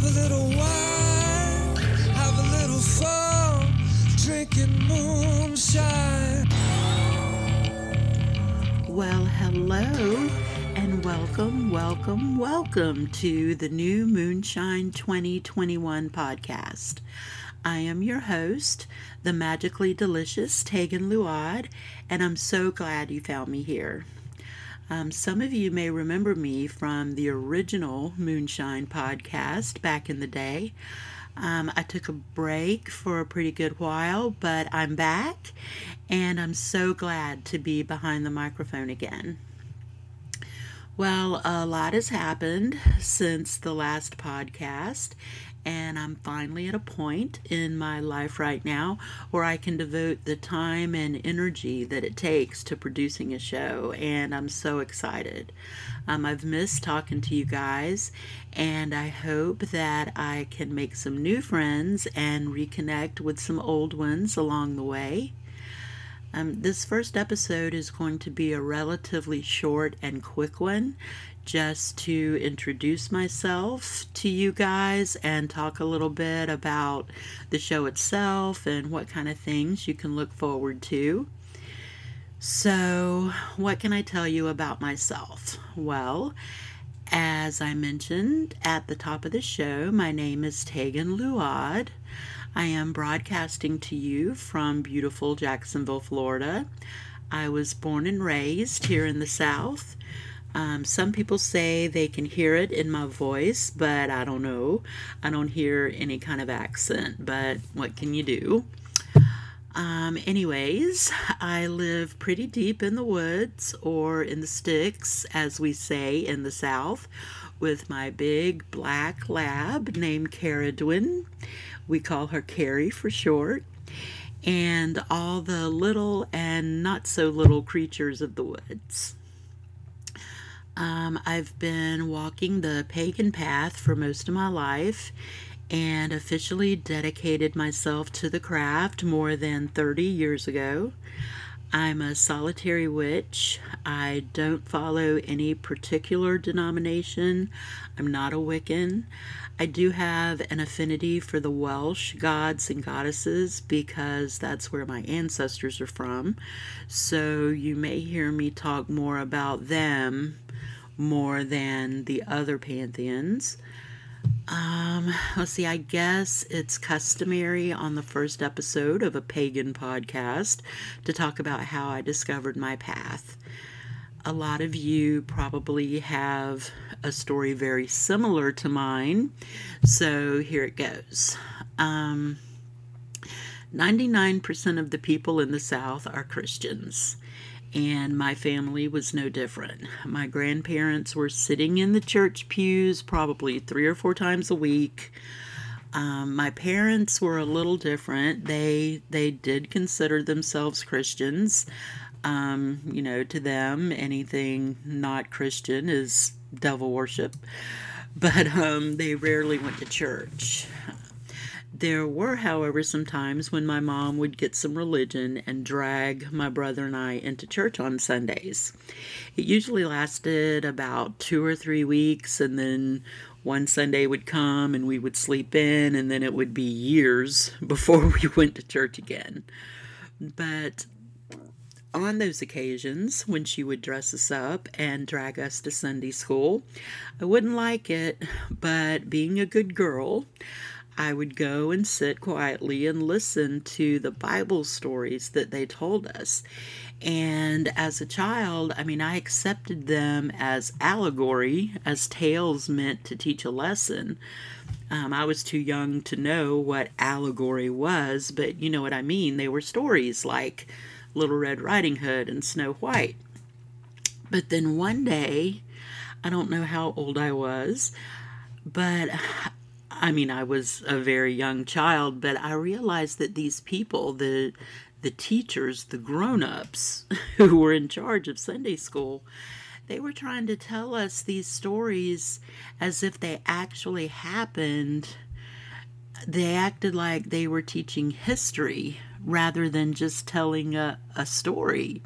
Have a little wine, have a little fun, drinking moonshine. Well, hello, and welcome to the new Moonshine 2021 podcast. I am your host, the magically delicious Tegan Luad, and I'm so glad you found me here. Some of you may remember me from the original Moonshine podcast back in the day. I took a break for a pretty good while, but I'm back, and I'm so glad to be behind the microphone again. Well, a lot has happened since the last podcast, and I'm finally at a point in my life right now where I can devote the time and energy that it takes to producing a show, and I'm so excited. I've missed talking to you guys, and I hope that I can make some new friends and reconnect with some old ones along the way. This first episode is going to be a relatively short and quick one, just to introduce myself to you guys and talk a little bit about the show itself and what kind of things you can look forward to. So, what can I tell you about myself? Well, as I mentioned at the top of the show, my name is Tegan Luad. I am broadcasting to you from beautiful Jacksonville, Florida. I was born and raised here in the South. Some people say they can hear it in my voice, but I don't know. I don't hear any kind of accent, but what can you do? Anyways, I live pretty deep in the woods, or in the sticks, as we say in the South, with my big black lab named Caridwen. We call her Carrie for short, and all the little and not so little creatures of the woods. I've been walking the pagan path for most of my life and officially dedicated myself to the craft more than 30 years ago. I'm a solitary witch. I don't follow any particular denomination. I'm not a Wiccan. I do have an affinity for the Welsh gods and goddesses because that's where my ancestors are from. So you may hear me talk more about them more than the other pantheons. Let's see, I guess it's customary on the first episode of a pagan podcast to talk about how I discovered my path. A lot of you probably have a story very similar to mine, so here it goes. 99% of the people in the South are Christians. And my family was no different. My grandparents were sitting in the church pews probably 3 or 4 times a week. My parents were a little different. They did consider themselves Christians. To them, anything not Christian is devil worship. But they rarely went to church. There were, however, some times when my mom would get some religion and drag my brother and I into church on Sundays. It usually lasted about 2 or 3 weeks, and then one Sunday would come and we would sleep in, and then it would be years before we went to church again. But on those occasions, when she would dress us up and drag us to Sunday school, I wouldn't like it, but being a good girl, I would go and sit quietly and listen to the Bible stories that they told us. And as a child, I accepted them as allegory, as tales meant to teach a lesson. I was too young to know what allegory was, but you know what I mean. They were stories like Little Red Riding Hood and Snow White. But then one day, I don't know how old I was, but I was a very young child, but I realized that these people, the teachers, the grown-ups who were in charge of Sunday school, they were trying to tell us these stories as if they actually happened. They acted like they were teaching history rather than just telling a story.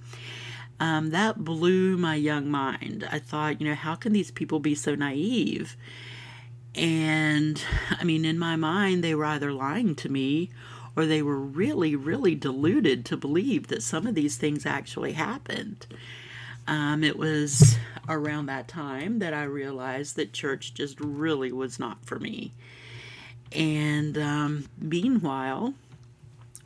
That blew my young mind. I thought, how can these people be so naive? And, I mean, in my mind, they were either lying to me or they were really, really deluded to believe that some of these things actually happened. It was around that time that I realized that church just really was not for me. And meanwhile,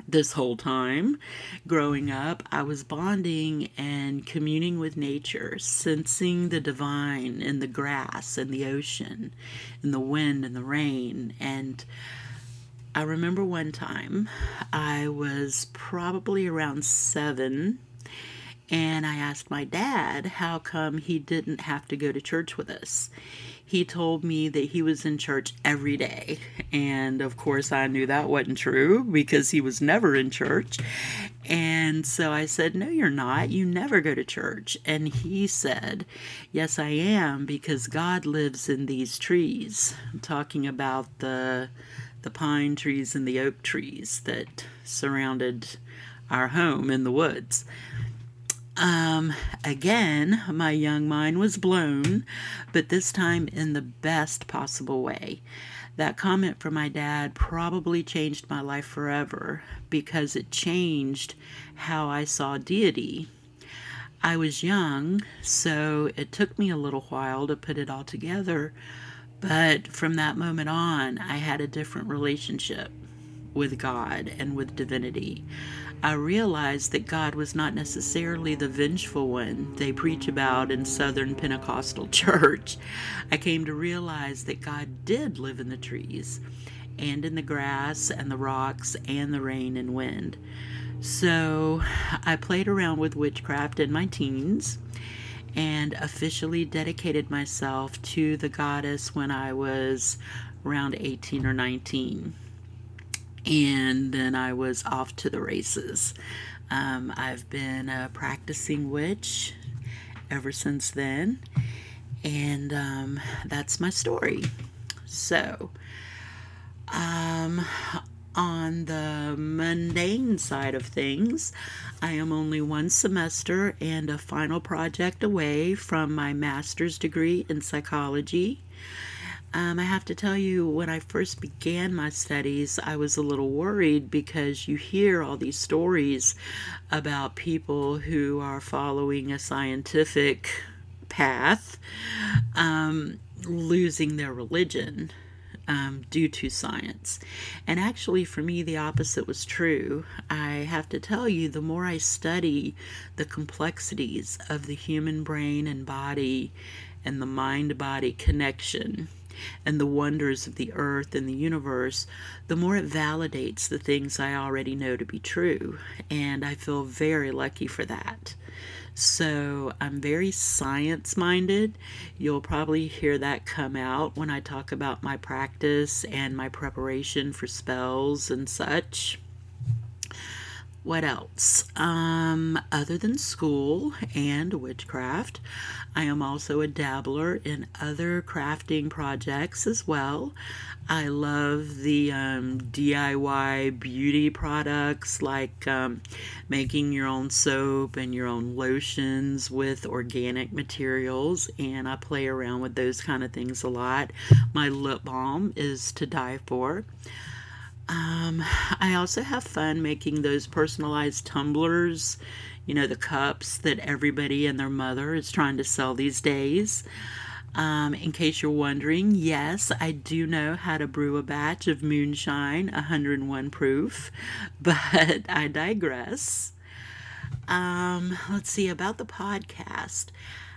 this whole time growing up, I was bonding and communing with nature, sensing the divine in the grass and the ocean, in the wind and the rain. And I remember one time I was probably around 7, and I asked my dad how come he didn't have to go to church with us. He told me that he was in church every day. And of course, I knew that wasn't true because he was never in church. And so I said, "No, you're not. You never go to church." And he said, "Yes, I am, because God lives in these trees." I'm talking about the pine trees and the oak trees that surrounded our home in the woods. Again, my young mind was blown, but this time in the best possible way. That comment from my dad probably changed my life forever because it changed how I saw deity. I was young, so it took me a little while to put it all together, but from that moment on, I had a different relationship with God and with divinity. I realized that God was not necessarily the vengeful one they preach about in Southern Pentecostal church. I came to realize that God did live in the trees and in the grass and the rocks and the rain and wind. So I played around with witchcraft in my teens and officially dedicated myself to the goddess when I was around 18 or 19. And then I was off to the races. I've been a practicing witch ever since then. And that's my story. So, on the mundane side of things, I am only one semester and a final project away from my master's degree in psychology. I have to tell you, when I first began my studies, I was a little worried because you hear all these stories about people who are following a scientific path, losing their religion due to science. And actually, for me, the opposite was true. I have to tell you, the more I study the complexities of the human brain and body and the mind-body connection, and the wonders of the earth and the universe, the more it validates the things I already know to be true. And I feel very lucky for that. So I'm very science-minded. You'll probably hear that come out when I talk about my practice and my preparation for spells and such. What else? Other than school and witchcraft, I am also a dabbler in other crafting projects as well. I love the DIY beauty products, like making your own soap and your own lotions with organic materials, and I play around with those kind of things a lot. My lip balm is to die for. I also have fun making those personalized tumblers, you know, the cups that everybody and their mother is trying to sell these days. In case you're wondering, yes, I do know how to brew a batch of moonshine, 101 proof, but I digress. Let's see, about the podcast.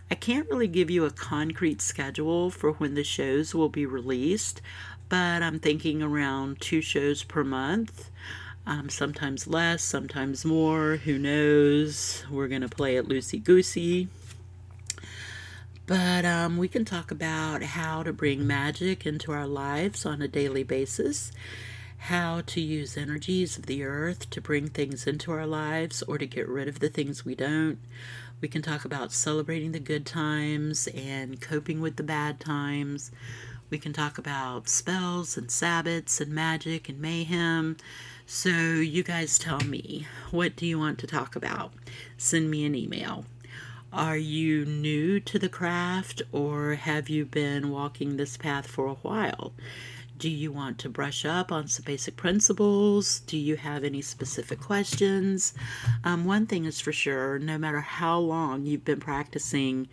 I can't really give you a concrete schedule for when the shows will be released, but I'm thinking around 2 shows per month, sometimes less, sometimes more, who knows, we're going to play it loosey-goosey, but we can talk about how to bring magic into our lives on a daily basis, how to use energies of the earth to bring things into our lives or to get rid of the things we don't. We can talk about celebrating the good times and coping with the bad times. We can talk about spells and sabbats and magic and mayhem. So you guys tell me, what do you want to talk about? Send me an email. Are you new to the craft, or have you been walking this path for a while? Do you want to brush up on some basic principles? Do you have any specific questions? One thing is for sure, no matter how long you've been practicing,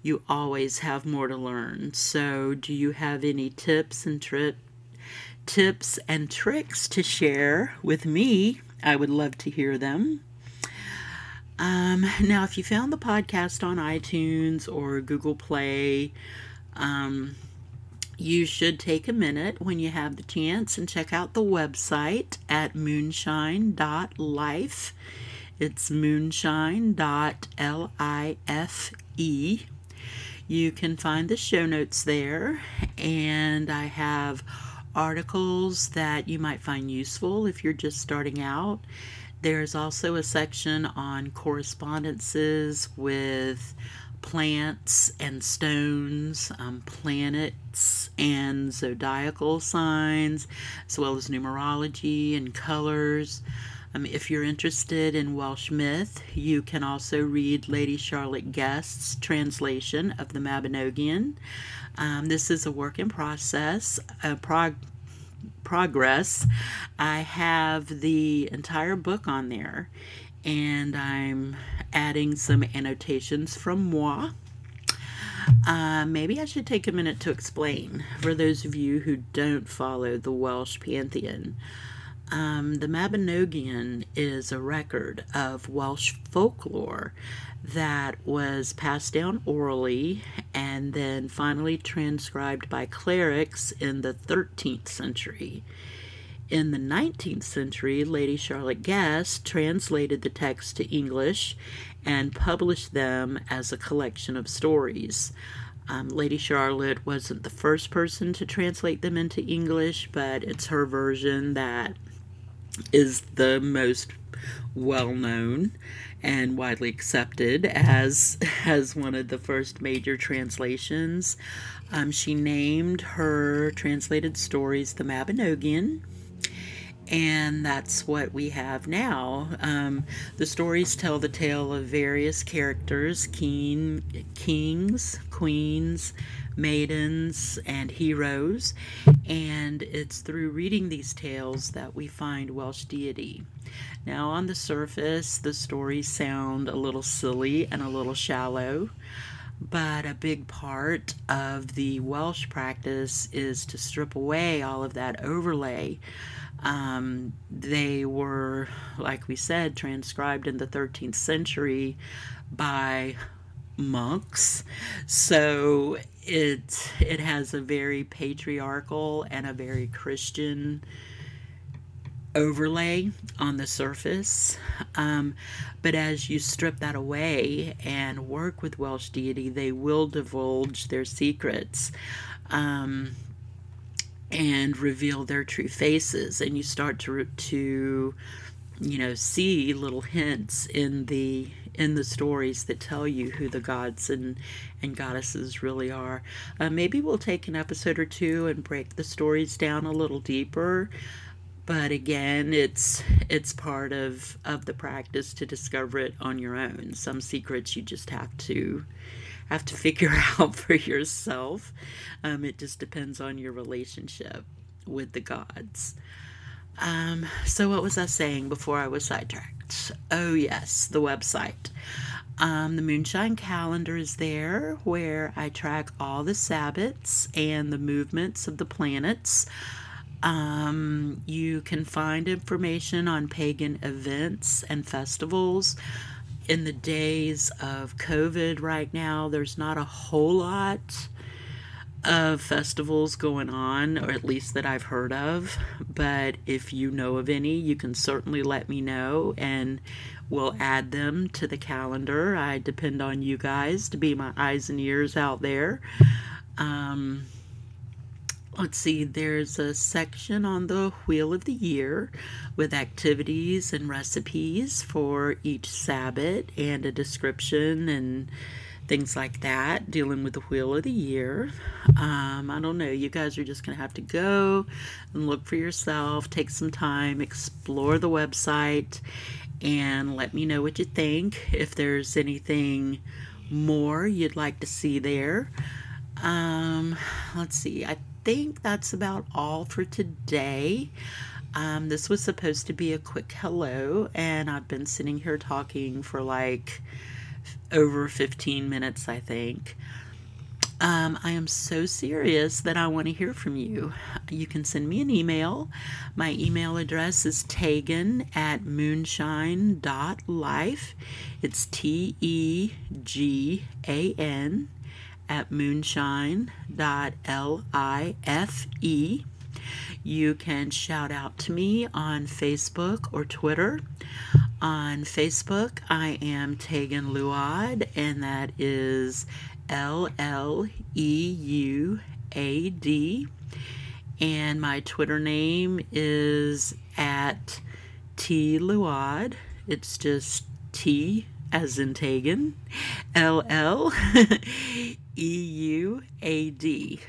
you always have more to learn. So do you have any tips and tricks to share with me? I would love to hear them. Now, if you found the podcast on iTunes or Google Play, you should take a minute when you have the chance and check out the website at moonshine.life. It's moonshine.life. You can find the show notes there, and I have articles that you might find useful if you're just starting out. There's also a section on correspondences with plants and stones, planets and zodiacal signs, as well as numerology and colors. If you're interested in Welsh myth, you can also read Lady Charlotte Guest's translation of the Mabinogion. This is a work in progress. I have the entire book on there, and I'm adding some annotations from moi. Maybe I should take a minute to explain for those of you who don't follow the Welsh pantheon. The Mabinogion is a record of Welsh folklore that was passed down orally and then finally transcribed by clerics in the 13th century. In the 19th century, Lady Charlotte Guest translated the text to English and published them as a collection of stories. Lady Charlotte wasn't the first person to translate them into English, but it's her version that is the most well-known and widely accepted as one of the first major translations. She named her translated stories the Mabinogion, and that's what we have now. The stories tell the tale of various characters, kings, queens, maidens, and heroes, and it's through reading these tales that we find Welsh deity. Now, on the surface, the stories sound a little silly and a little shallow, but a big part of the Welsh practice is to strip away all of that overlay. They were, like we said, transcribed in the 13th century by monks, so it has a very patriarchal and a very Christian overlay on the surface, but as you strip that away and work with Welsh deity, they will divulge their secrets and reveal their true faces, and you start to see little hints in the stories that tell you who the gods and goddesses really are. Maybe we'll take an episode or two and break the stories down a little deeper. But again, it's part of the practice to discover it on your own. Some secrets you just have to figure out for yourself. It just depends on your relationship with the gods. So what was I saying before I was sidetracked? Oh yes, the website. The Moonshine Calendar is there, where I track all the Sabbats and the movements of the planets. You can find information on pagan events and festivals. In the days of COVID right now, there's not a whole lot of festivals going on, or at least that I've heard of, but if you know of any, you can certainly let me know and we'll add them to the calendar. I depend on you guys to be my eyes and ears out there. Let's see, there's a section on the Wheel of the Year with activities and recipes for each Sabbath and a description and things like that, dealing with the Wheel of the Year. I don't know, you guys are just going to have to go and look for yourself, take some time, explore the website, and let me know what you think. If there's anything more you'd like to see there. Let's see. I think that's about all for today. This was supposed to be a quick hello, and I've been sitting here talking for like over 15 minutes, I think. I am so serious that I want to hear from you. You can send me an email. My email address is tegan@moonshine.life. It's Tegan @moonshine.life. You can shout out to me on Facebook or Twitter. On Facebook, I am Tegan Luad, and that is LLEUAD. And my Twitter name is @TLuad. It's just T as in Tegan, LLEUAD.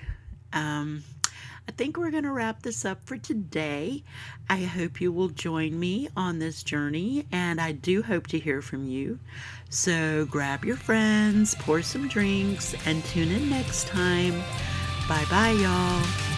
I think we're going to wrap this up for today. I hope you will join me on this journey, and I do hope to hear from you. So grab your friends, pour some drinks, and tune in next time. Bye-bye, y'all.